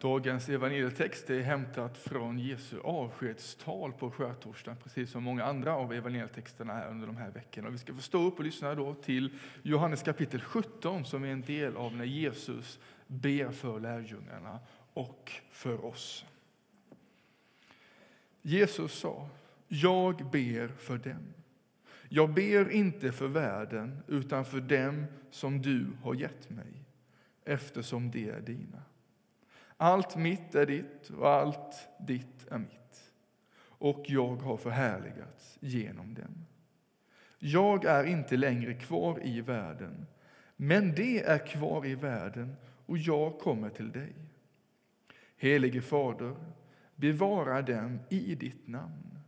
Dagens evangelietext är hämtat från Jesu avskedstal på skärtorsdagen, precis som många andra av evangelietexterna här under de här veckorna. Och vi ska få stå upp och lyssna då till Johannes kapitel 17, som är en del av när Jesus ber för lärjungarna och för oss. Jesus sa, jag ber för dem. Jag ber inte för världen utan för dem som du har gett mig, eftersom det är dina. Allt mitt är ditt och allt ditt är mitt. Och jag har förhärligats genom dem. Jag är inte längre kvar i världen, men det är kvar i världen och jag kommer till dig. Helige Fader, bevara dem i ditt namn,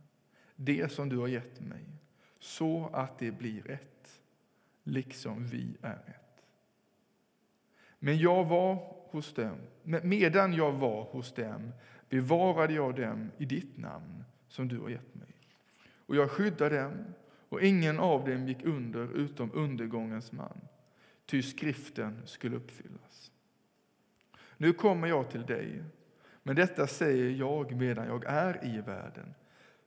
det som du har gett mig, så att det blir ett, liksom vi är ett. Medan jag var hos dem bevarade jag dem i ditt namn som du har gett mig. Och jag skyddade dem och ingen av dem gick under utom undergångens man. Ty skriften skulle uppfyllas. Nu kommer jag till dig, men detta säger jag medan jag är i världen,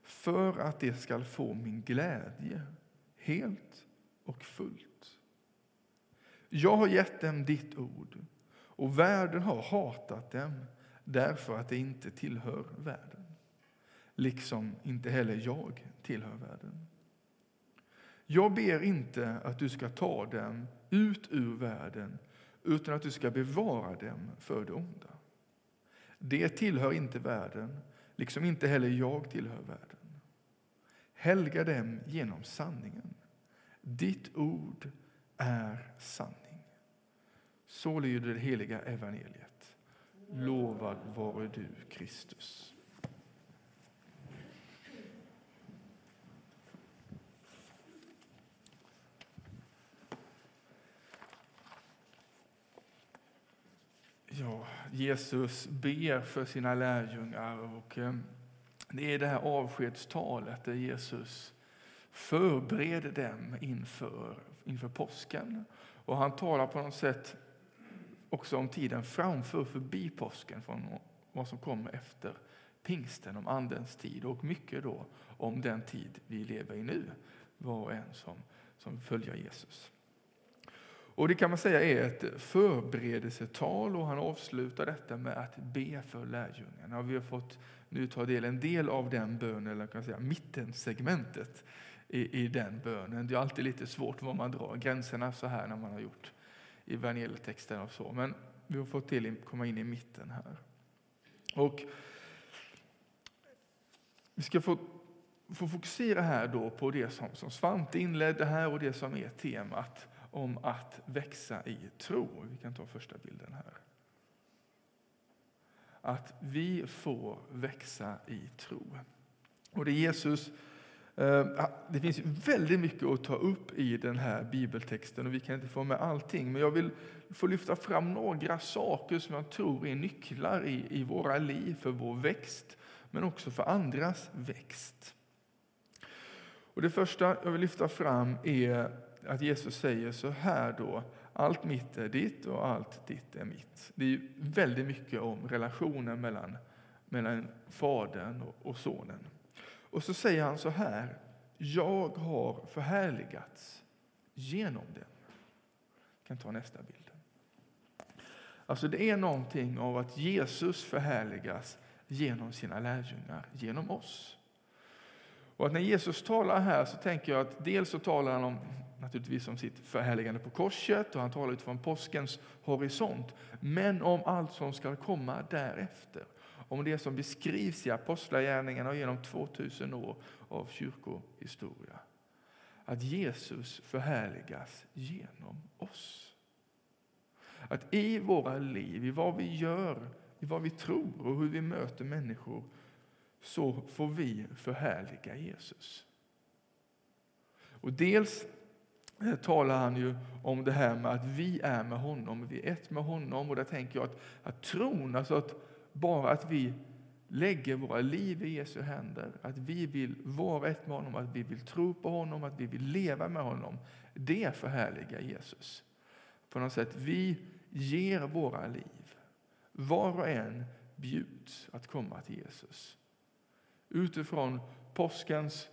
för att det ska få min glädje helt och fullt. Jag har gett dem ditt ord. Och världen har hatat dem därför att det inte tillhör världen. Liksom inte heller jag tillhör världen. Jag ber inte att du ska ta dem ut ur världen utan att du ska bevara dem för det onda. Det tillhör inte världen, liksom inte heller jag tillhör världen. Helga dem genom sanningen. Ditt ord är sanning. Så lyder det heliga evangeliet. Lovad vare du, Kristus. Ja, Jesus ber för sina lärjungar och det är det här avskedstalet där Jesus förbereder dem inför påsken. Och han talar på något sätt också om tiden förbi påsken, från vad som kommer efter pingsten, om andens tid och mycket då om den tid vi lever i nu, var och en som följer Jesus. Och det kan man säga är ett förberedelsetal och han avslutar detta med att be för lärjungarna. Och vi har fått nu ta del av den bönen, eller kan jag säga mittensegmentet i den bönen. Det är alltid lite svårt var man drar gränserna så här när man har gjort i evangelietexten och så. Men vi har fått till att komma in i mitten här. Och vi ska få fokusera här då på det som Svante inledde här och det som är temat om att växa i tro. Vi kan ta första bilden här. Att vi får växa i tro. Och det är Jesus. Det finns väldigt mycket att ta upp i den här bibeltexten och vi kan inte få med allting, men jag vill få lyfta fram några saker som jag tror är nycklar i våra liv för vår växt, men också för andras växt. Och det första jag vill lyfta fram är att Jesus säger så här då: allt mitt är ditt och allt ditt är mitt. Det är ju väldigt mycket om relationen mellan fadern och sonen. Och så säger han så här: jag har förhärligats genom den. Jag kan ta nästa bild. Alltså det är någonting av att Jesus förhärligas genom sina lärjungar, genom oss. Och att när Jesus talar här så tänker jag att dels så talar han om sitt förhärligande på korset och han talar utifrån påskens horisont. Men om allt som ska komma därefter. Om det som beskrivs i Apostlagärningarna och genom 2000 år av kyrkohistoria. Att Jesus förhärligas genom oss. Att i våra liv, i vad vi gör, i vad vi tror och hur vi möter människor, så får vi förhärliga Jesus. Och dels talar han ju om det här med att vi är med honom, vi är ett med honom. Och där tänker jag att tron, alltså att bara att vi lägger våra liv i Jesu händer, att vi vill vara ett med honom, att vi vill tro på honom, att vi vill leva med honom, det förhärligar Jesus. På något sätt, vi ger våra liv. Var och en bjuds att komma till Jesus. Utifrån påskens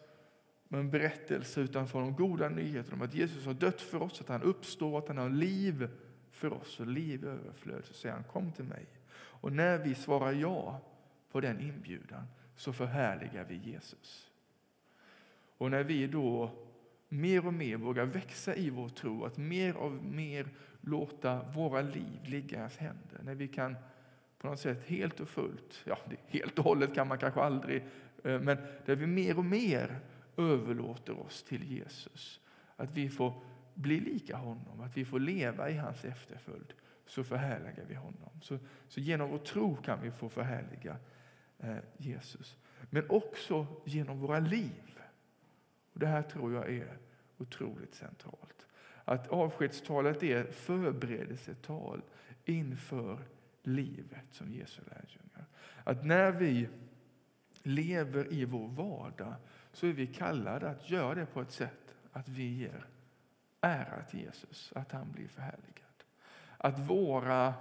berättelse, utanför de goda nyheterna om att Jesus har dött för oss, att han uppstår, att han har liv för oss och liv överflöd, så säger han: kom till mig. Och när vi svarar ja på den inbjudan så förhärligar vi Jesus. Och när vi då mer och mer vågar växa i vår tro, att mer och mer låta våra liv ligga i hans händer, när vi kan på något sätt helt och fullt, helt och hållet kan man kanske aldrig, men där vi mer och mer överlåter oss till Jesus, att vi får bli lika honom, att vi får leva i hans efterföljd, så förhärligar vi honom. Så genom vår tro kan vi få förhärliga Jesus. Men också genom våra liv. Och det här tror jag är otroligt centralt. Att avskedstalet är förberedelsetal inför livet som Jesu lärjungar. Att när vi lever i vår vardag så är vi kallade att göra det på ett sätt att vi ger ära till Jesus, att han blir förhärligad. Att våra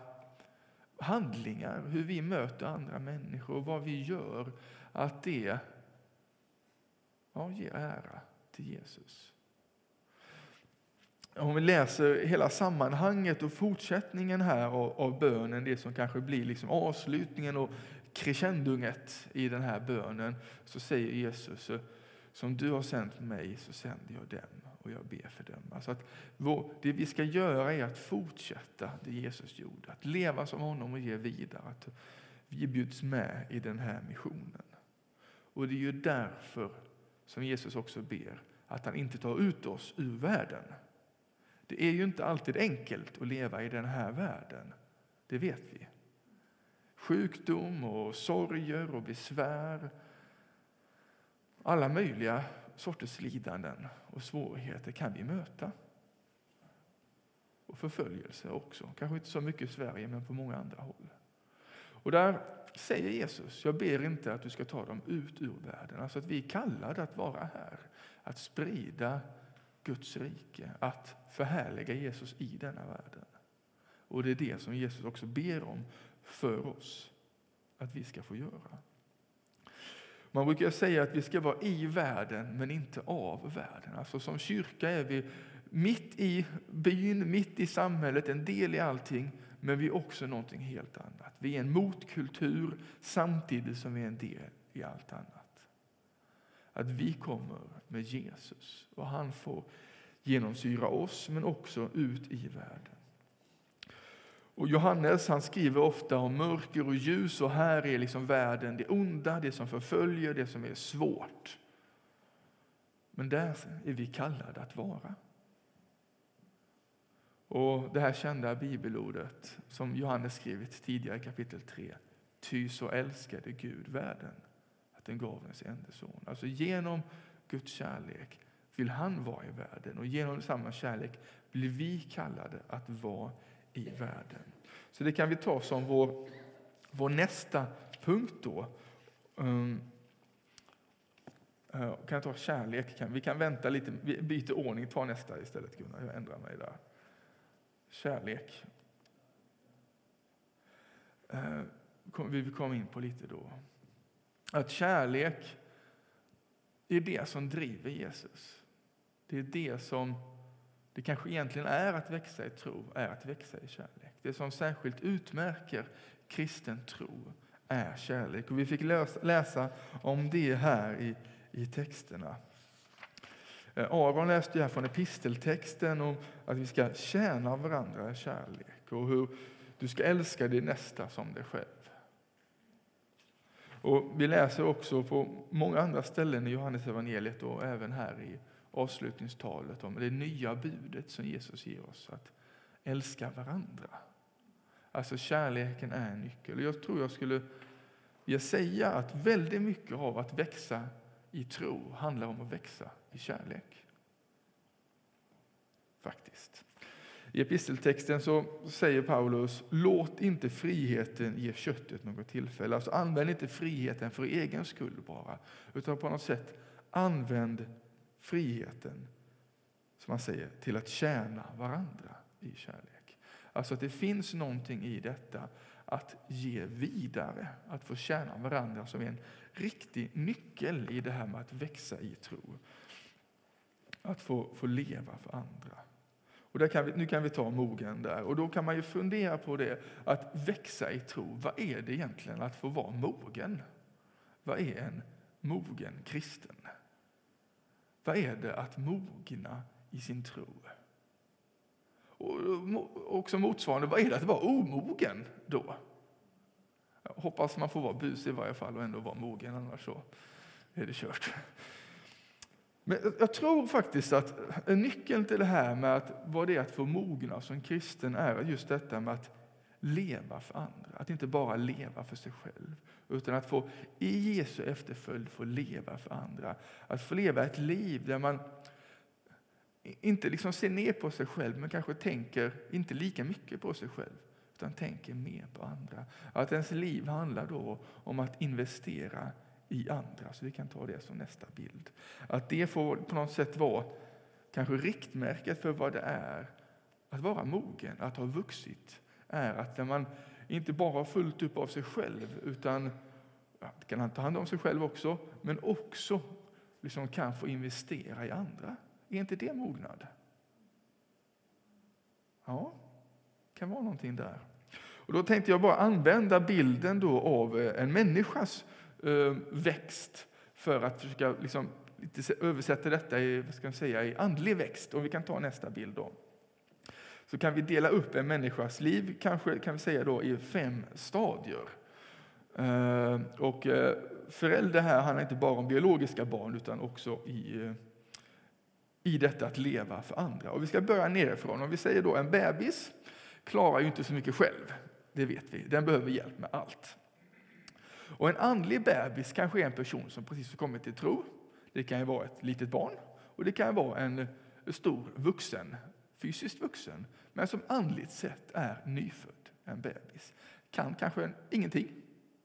handlingar, hur vi möter andra människor och vad vi gör, att det ger ära till Jesus. Om vi läser hela sammanhanget och fortsättningen här av bönen, det som kanske blir liksom avslutningen och crescendunget i den här bönen, så säger Jesus: som du har sänt mig så sänder jag dem och jag ber för dem. Alltså att det vi ska göra är att fortsätta det Jesus gjorde, att leva som honom och ge vidare, att vi bjuds med i den här missionen. Och det är ju därför som Jesus också ber att han inte tar ut oss ur världen. Det är ju inte alltid enkelt att leva i den här världen, det vet vi. Sjukdom och sorger och besvär, alla möjliga sorters lidanden och svårigheter kan vi möta. Och förföljelse också. Kanske inte så mycket i Sverige, men på många andra håll. Och där säger Jesus: jag ber inte att du ska ta dem ut ur världen. Alltså att vi är kallade att vara här. Att sprida Guds rike. Att förhärliga Jesus i denna världen. Och det är det som Jesus också ber om för oss. Att vi ska få göra. Man brukar säga att vi ska vara i världen men inte av världen. Alltså som kyrka är vi mitt i byn, mitt i samhället, en del i allting. Men vi är också någonting helt annat. Vi är en motkultur samtidigt som vi är en del i allt annat. Att vi kommer med Jesus och han får genomsyra oss men också ut i världen. Och Johannes, han skriver ofta om mörker och ljus, och här är liksom världen, det onda, det som förföljer, det som är svårt. Men där är vi kallade att vara. Och det här kända bibelordet som Johannes skrivit tidigare i kapitel 3. Ty så älskade Gud världen att den gav sin enda son. Alltså genom Guds kärlek vill han vara i världen, och genom samma kärlek blir vi kallade att vara i världen. Så det kan vi ta som vår nästa punkt då. Kan jag ta kärlek? Vi kan vänta lite, vi byter ordning, ta nästa istället, Gunnar. Jag ändrar mig där. Kärlek. Vi kommer in på lite då. Att kärlek är det som driver Jesus. Det är det som det kanske egentligen är att växa i tro, är att växa i kärlek. Det som särskilt utmärker kristen tro är kärlek. Och vi fick läsa om det här i texterna. Aaron läste här från episteltexten om att vi ska tjäna varandra i kärlek. Och hur du ska älska din nästa som dig själv. Och vi läser också på många andra ställen i Johannes evangeliet och även här i avslutningstalet om det nya budet som Jesus ger oss, att älska varandra. Alltså kärleken är en nyckel. Jag tror jag skulle säga att väldigt mycket av att växa i tro handlar om att växa i kärlek. Faktiskt. I episteltexten så säger Paulus: låt inte friheten ge köttet något tillfälle. Alltså använd inte friheten för egen skull bara, utan på något sätt använd friheten, som man säger, till att tjäna varandra i kärlek. Alltså att det finns någonting i detta att ge vidare, att få tjäna varandra som är en riktig nyckel i det här med att växa i tro. Att få leva för andra. Och där nu kan vi ta mogen där. Och då kan man ju fundera på det, att växa i tro. Vad är det egentligen att få vara mogen? Vad är en mogen kristen? Vad är det att mogna i sin tro? Och också motsvarande, vad är det att vara omogen då? Jag hoppas man får vara busig i varje fall och ändå vara mogen, annars så är det kört. Men jag tror faktiskt att nyckeln till det här med vad det är att få mogna som kristen är just detta med att leva för andra. Att inte bara leva för sig själv, utan att få i Jesu efterföljd få leva för andra. Att få leva ett liv där man inte liksom ser ner på sig själv, men kanske tänker inte lika mycket på sig själv, utan tänker mer på andra. Att ens liv handlar då om att investera i andra. Så vi kan ta det som nästa bild. Att det får på något sätt vara kanske riktmärket för vad det är att vara mogen, att ha vuxit, är att när man inte bara har fullt upp av sig själv, utan kan ta hand om sig själv också, men också liksom kan få investera i andra. Är inte det mognad? Ja, kan vara någonting där. Och då tänkte jag bara använda bilden då av en människas växt för att försöka liksom lite översätta detta i, vad ska jag säga, i andlig växt. Och vi kan ta nästa bild då. Så kan vi dela upp en människas liv, kanske kan vi säga då, i 5 stadier. Och förälder här handlar inte bara om biologiska barn, utan också i detta att leva för andra. Och vi ska börja nerifrån. Om vi säger då en bebis klarar ju inte så mycket själv. Det vet vi. Den behöver hjälp med allt. Och en andlig bebis kanske är en person som precis har kommit till tro. Det kan ju vara ett litet barn. Och det kan vara en stor vuxen, fysiskt vuxen, men som andligt sett är nyfödd, en bebis. Kan kanske ingenting,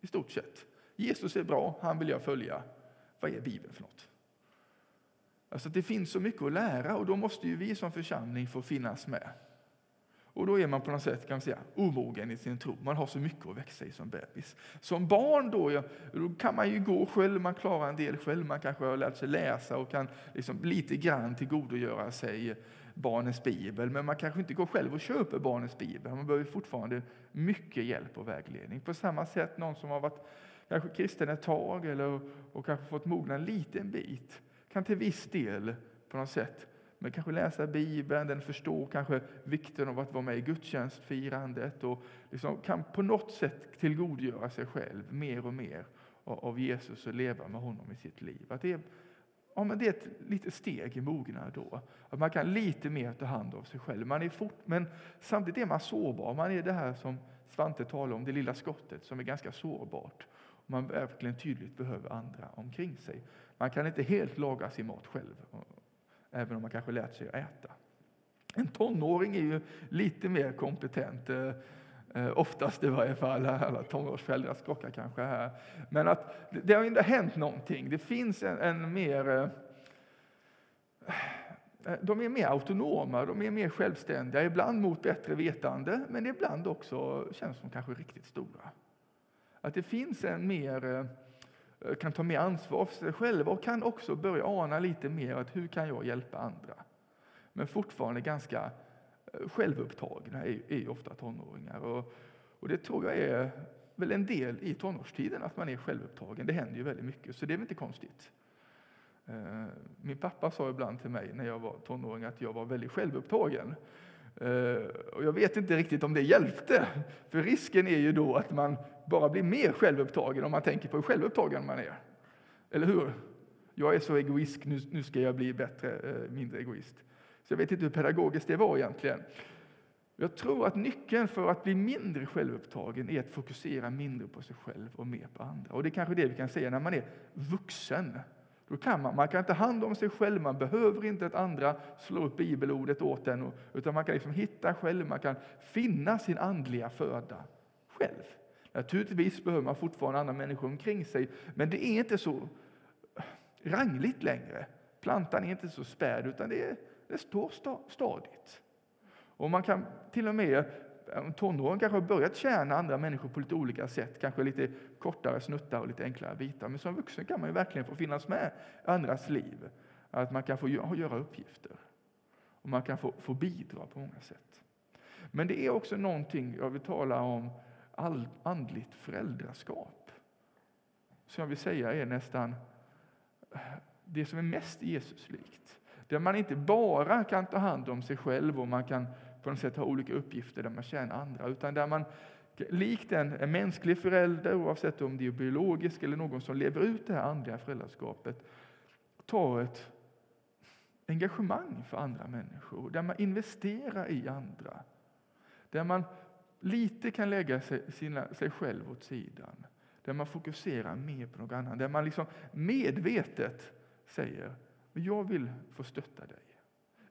i stort sett. Jesus är bra, han vill jag följa. Vad är Bibeln för något? Alltså det finns så mycket att lära, och då måste ju vi som församling få finnas med. Och då är man på något sätt, kan man säga, omogen i sin tro. Man har så mycket att växa i som bebis. Som barn då kan man ju gå själv, man klarar en del själv, man kanske har lärt sig läsa och kan liksom lite grann tillgodogöra sig barnens bibel, men man kanske inte går själv och köper barnens bibel. Man behöver fortfarande mycket hjälp och vägledning. På samma sätt någon som har varit kanske kristen ett tag eller och kanske fått mogna en liten bit kan till viss del på något sätt, men kanske läsa bibeln, den förstår kanske vikten av att vara med i gudstjänstfirandet och liksom kan på något sätt tillgodogöra sig själv mer och mer av Jesus och leva med honom i sitt liv. Att det är men det är ett litet steg i mognad då. Att man kan lite mer ta hand om sig själv. Man är men samtidigt är man sårbar. Man är det här som Svante talar om, det lilla skottet som är ganska sårbart. Man verkligen tydligt behöver andra omkring sig. Man kan inte helt laga sin mat själv, även om man kanske lärt sig att äta. En tonåring är ju lite mer kompetent, oftast i varje fall, alla tonårsföräldrar skrockar kanske här. Men att det har inte hänt någonting. Det finns en mer... De är mer autonoma, de är mer självständiga. Ibland mot bättre vetande, men ibland också känns de kanske riktigt stora. Att det finns en mer... Kan ta mer ansvar för sig själva och kan också börja ana lite mer att hur kan jag hjälpa andra? Men fortfarande ganska... Självupptagna är ju ofta tonåringar, och det tror jag är väl en del i tonårstiden, att man är självupptagen. Det händer ju väldigt mycket, så det är väl inte konstigt. Min pappa sa ibland till mig när jag var tonåring att jag var väldigt självupptagen, och jag vet inte riktigt om det hjälpte, för risken är ju då att man bara blir mer självupptagen om man tänker på hur självupptagen man är. Eller hur? Jag är så egoist, nu ska jag bli bättre, mindre egoist. Så jag vet inte hur pedagogiskt det var egentligen. Jag tror att nyckeln för att bli mindre självupptagen är att fokusera mindre på sig själv och mer på andra. Och det är kanske det vi kan säga när man är vuxen. Då kan man kan ta hand om sig själv, man behöver inte att andra slår upp bibelordet åt en, utan man kan liksom hitta själv, man kan finna sin andliga föda själv. Naturligtvis behöver man fortfarande andra människor omkring sig, men det är inte så rangligt längre. Plantan är inte så späd, utan det står stadigt. Och man kan till och med tonåren kanske har börjat tjäna andra människor på lite olika sätt. Kanske lite kortare snuttar och lite enklare bitar. Men som vuxen kan man ju verkligen få finnas med andras liv. Att man kan få göra uppgifter. Och man kan få bidra på många sätt. Men det är också någonting jag vill tala om, andligt föräldraskap. Som jag vill säga är nästan det som är mest Jesuslikt. Där man inte bara kan ta hand om sig själv och man kan på något sätt ha olika uppgifter där man tjänar andra. Utan där man, likt en mänsklig förälder, oavsett om det är biologisk eller någon som lever ut det här andliga föräldraskapet, tar ett engagemang för andra människor. Där man investerar i andra. Där man lite kan lägga sig själv åt sidan. Där man fokuserar mer på något annat. Där man liksom medvetet säger, jag vill få stötta dig.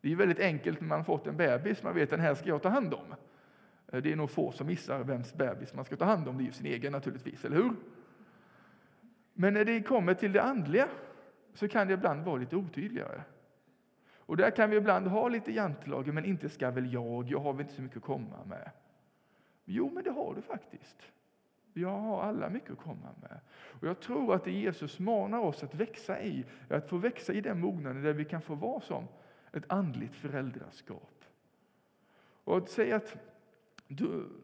Det är ju väldigt enkelt när man har fått en bebis. Man vet, den här ska jag ta hand om. Det är nog få som missar vems bebis man ska ta hand om. Det är ju sin egen naturligtvis, eller hur? Men när det kommer till det andliga så kan det ibland vara lite otydligare. Och där kan vi ibland ha lite jantelager, men inte ska väl jag har väl inte så mycket att komma med. Jo, men det har du faktiskt. Jag har alla mycket att komma med. Och jag tror att det Jesus manar oss att växa i, att få växa i den mognaden där vi kan få vara som ett andligt föräldraskap. Och att säga att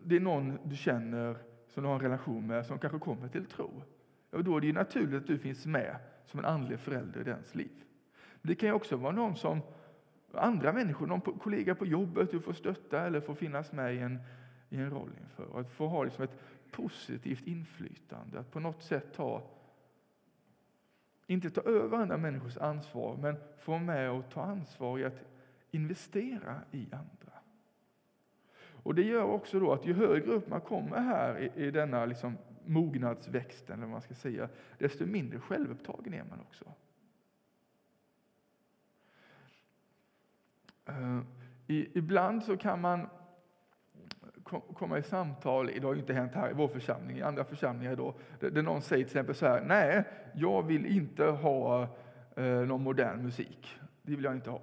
det är någon du känner som du har en relation med som kanske kommer till tro. Och då är det ju naturligt att du finns med som en andlig förälder i dens liv. Men det kan ju också vara någon som andra människor, någon kollega på jobbet du får stötta eller får finnas med i en roll inför. Och att få ha liksom ett positivt inflytande. Att på något sätt inte ta över andra människors ansvar, men få med och ta ansvar i att investera i andra. Och det gör också då att ju högre upp man kommer här i denna liksom mognadsväxten, eller vad man ska säga, desto mindre självupptagen är man också. Ibland så kan man komma i samtal, idag har ju inte hänt här i vår församling, i andra församlingar då, där någon säger till exempel så här, nej, jag vill inte ha någon modern musik. Det vill jag inte ha,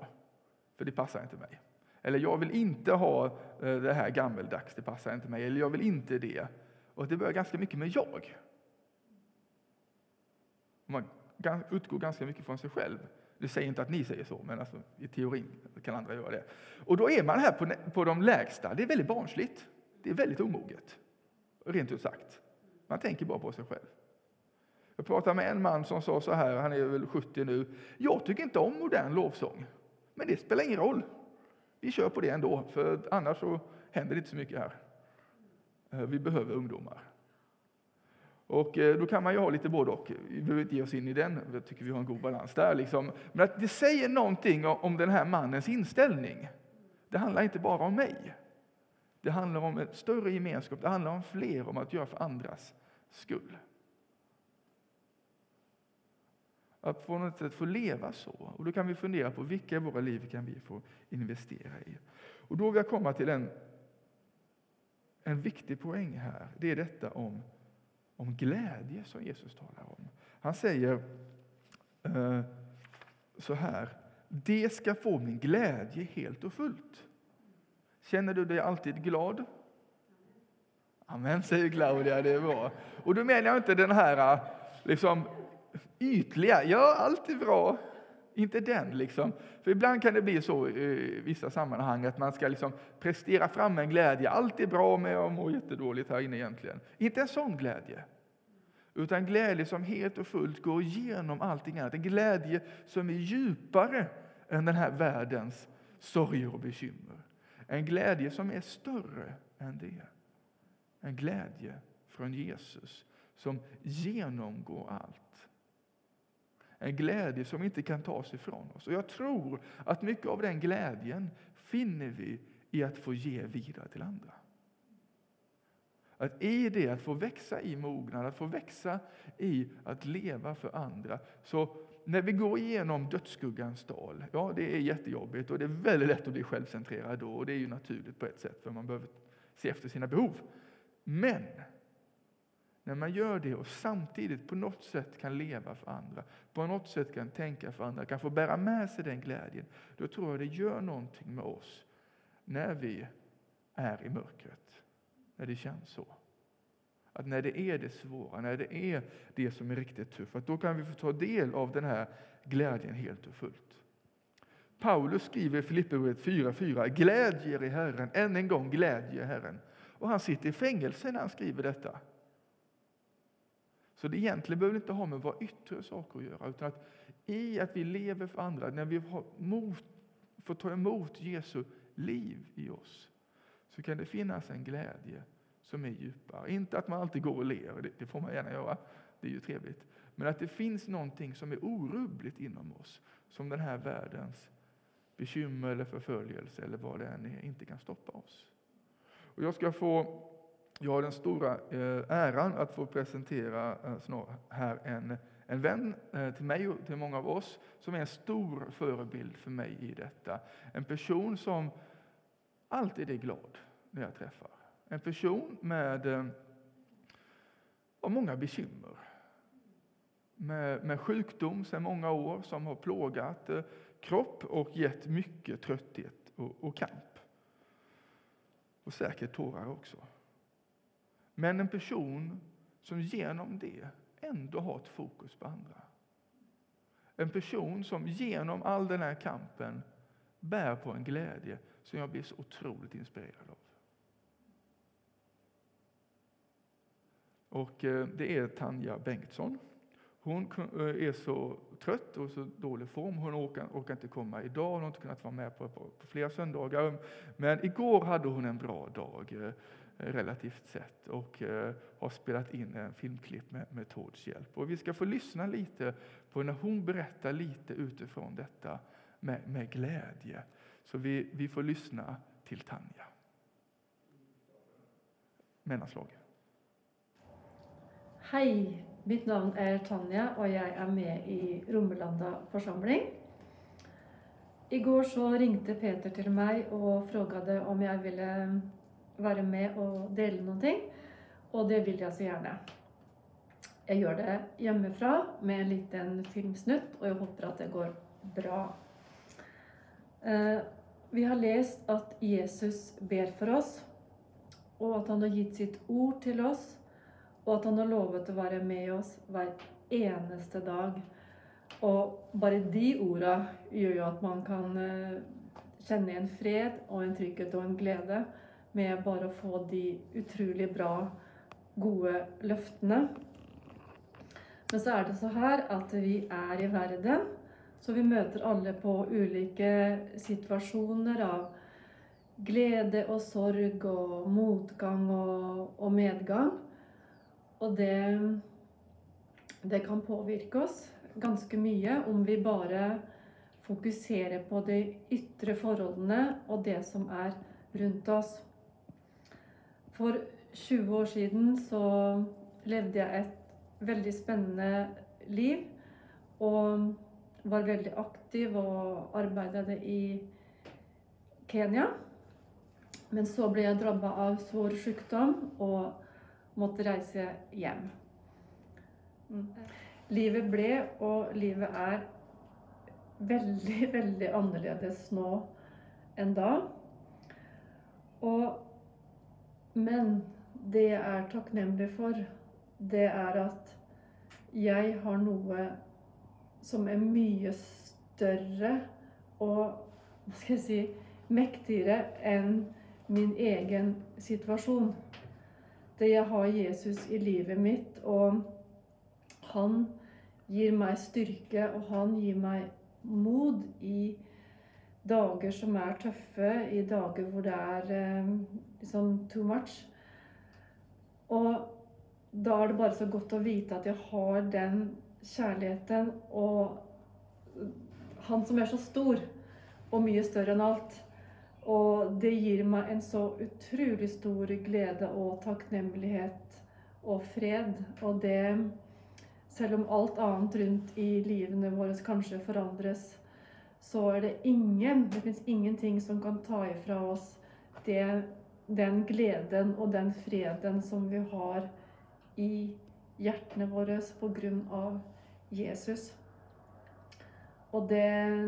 för det passar inte mig. Eller jag vill inte ha det här gammeldags, det passar inte mig. Eller jag vill inte det. Och det börjar ganska mycket med jag. Man utgår ganska mycket från sig själv. Det säger inte att ni säger så, men alltså, i teorin kan andra göra det. Och då är man här på de lägsta. Det är väldigt barnsligt. Det är väldigt omoget, rent ut sagt. Man tänker bara på sig själv. Jag pratade med en man som sa så här, han är väl 70 nu. Jag tycker inte om modern lovsång, men det spelar ingen roll. Vi kör på det ändå, för annars så händer det inte så mycket här. Vi behöver ungdomar. Och då kan man ju ha lite både och. Vi behöver inte ge oss in i den. Jag tycker vi har en god balans där. Liksom. Men att det säger någonting om den här mannens inställning. Det handlar inte bara om mig. Det handlar om en större gemenskap. Det handlar om fler, om att göra för andras skull. Att på något sätt få leva så. Och då kan vi fundera på vilka i våra liv kan vi få investera i. Och då vill jag komma till en viktig poäng här. Det är detta om glädje som Jesus talar om. Han säger så här. Det ska få min glädje helt och fullt. Känner du dig alltid glad? Amen, säger Claudia, det är bra. Och då menar jag inte den här liksom ytliga, ja, allt är bra. Inte den liksom. För ibland kan det bli så i vissa sammanhang att man ska liksom prestera fram en glädje. Allt är bra, men jag mår jättedåligt här inne egentligen. Inte en sån glädje. Utan glädje som helt och fullt går igenom allting annat. En glädje som är djupare än den här världens sorg och bekymmer. En glädje som är större än det. En glädje från Jesus som genomgår allt. En glädje som inte kan tas ifrån oss. Och jag tror att mycket av den glädjen finner vi i att få ge vidare till andra. Att i det, att få växa i mognad, att få växa i att leva för andra. Så när vi går igenom dödsskuggans dal, ja, det är jättejobbigt och det är väldigt lätt att bli självcentrerad då. Och det är ju naturligt på ett sätt, för man behöver se efter sina behov. Men när man gör det och samtidigt på något sätt kan leva för andra, på något sätt kan tänka för andra, kan få bära med sig den glädjen, då tror jag det gör någonting med oss när vi är i mörkret. när det känns så. Att när det är det svåra, när det är det som är riktigt tufft, att då kan vi få ta del av den här glädjen helt och fullt. Paulus skriver i Filipperbrevet 4:4: glädjer i Herren, än en gång glädjer Herren. Och han sitter i fängelse när han skriver detta. Så det egentligen behöver inte ha med våra yttre saker att göra, utan att i att vi lever för andra, när vi får ta emot Jesu liv i oss, så kan det finnas en glädje som är djupare. Inte att man alltid går och ler, det får man gärna göra, det är ju trevligt. Men att det finns någonting som är orubbligt inom oss, som den här världens bekymmer eller förföljelse eller vad det än är inte kan stoppa oss. Och jag har den stora äran att få presentera här en vän till mig och till många av oss, som är en stor förebild för mig i detta. En person som alltid är glad när jag träffar. En person med många bekymmer. Med sjukdom sedan många år, som har plågat kropp och gett mycket trötthet och kamp. Och säkert tårar också. Men en person som genom det ändå har ett fokus på andra. En person som genom all den här kampen bär på en glädje som jag blir så otroligt inspirerad av. Och det är Tanja Bengtsson. Hon är så trött och så dålig form. Hon orkar inte komma idag. Hon har inte kunnat vara med på flera söndagar. Men igår hade hon en bra dag relativt sett, och har spelat in en filmklipp med Tords hjälp. Och vi ska få lyssna lite på när hon berättar lite utifrån detta med glädje. Så vi får lyssna till Tanja. Mellanslag. Hej, mitt namn är Tanja och jag är med i Rommelanda församling. Igår så ringde Peter till mig och frågade om jag ville vara med och dela någonting. Och det vill jag så gärna. Jag gör det hemifrån med en liten filmsnutt, och jag hoppas att det går bra. Vi har läst att Jesus ber för oss, och att han har gett sitt ord till oss, och att han har lovat att vara med oss var eneste dag. Och bara de orden gör ju att man kan känna en fred och en trygghet och en glädje med bara få de utroligt bra, gode löftena. Men så är det så här att vi är i världen, så vi möter alla på olika situationer av glädje och sorg och motgång och medgång. Och det kan påvirka oss ganska mycket om vi bara fokuserar på de yttre förhållandena och det som är runt oss. För 20 år sedan så levde jag ett väldigt spännande liv och var väldigt aktiv och arbetade i Kenya. Men så blev jag drabbad av svår sjukdom och måtte resa hem. Livet blev och livet är väldigt, väldigt annorledes nu än då. Men det jag är tacknämlig för, det är att jag har något som är mycket större och, vad ska jag säga, mäktigare än min egen situation. Det jag har Jesus i livet mitt, och han ger mig styrka och han ger mig mod i dagar som är tuffa, i dagar hvor det är liksom too much. Och då är det bara så gott att veta att jag har den kärleken och han som är så stor och mycket större än allt. Och det ger mig en så otroligt stor glädje och tacknämlighet och fred. Och det, även om allt annat runt i livet vårt kanske förändras, så är det finns ingenting som kan ta ifrån oss den glädjen och den freden som vi har i hjärtene våra på grund av Jesus. Och detta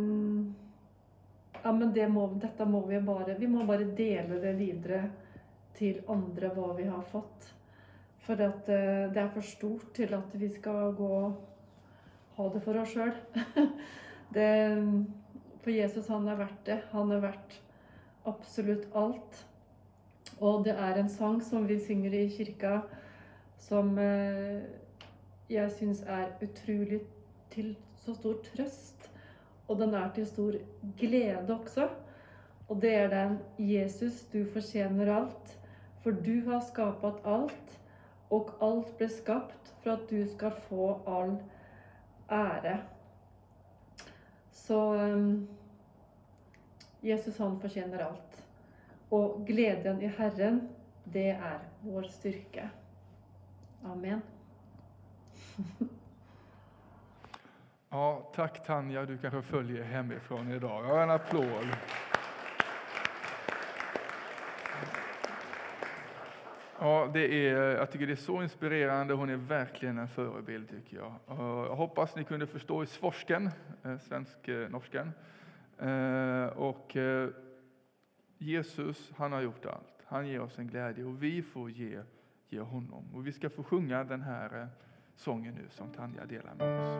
må vi bara dela det vidare till andre hva vi har fått. For at det for stort til at vi skal gå og ha det for oss selv. For Jesus, han verdt det. Han verdt absolutt alt. Og det en sang som vi synger i kirka, som jeg synes utrolig til så stor trøst. Og den til stor glede også. Og det den Jesus, du fortjener alt, for du har skapat alt, og alt ble skapt for at du skal få all ære. Så Jesus, han fortjener alt, og gleden i Herren, det vår styrke. Amen. Ja, tack Tanja, du kanske följer hemifrån idag. Jag har en applåd. Ja, jag tycker det är så inspirerande. Hon är verkligen en förebild, tycker jag. Jag hoppas ni kunde förstå i svorsken, svensk-norsken. Och Jesus, han har gjort allt. Han ger oss en glädje och vi får ge honom. Och vi ska få sjunga den här sången nu som Tanja delar med oss.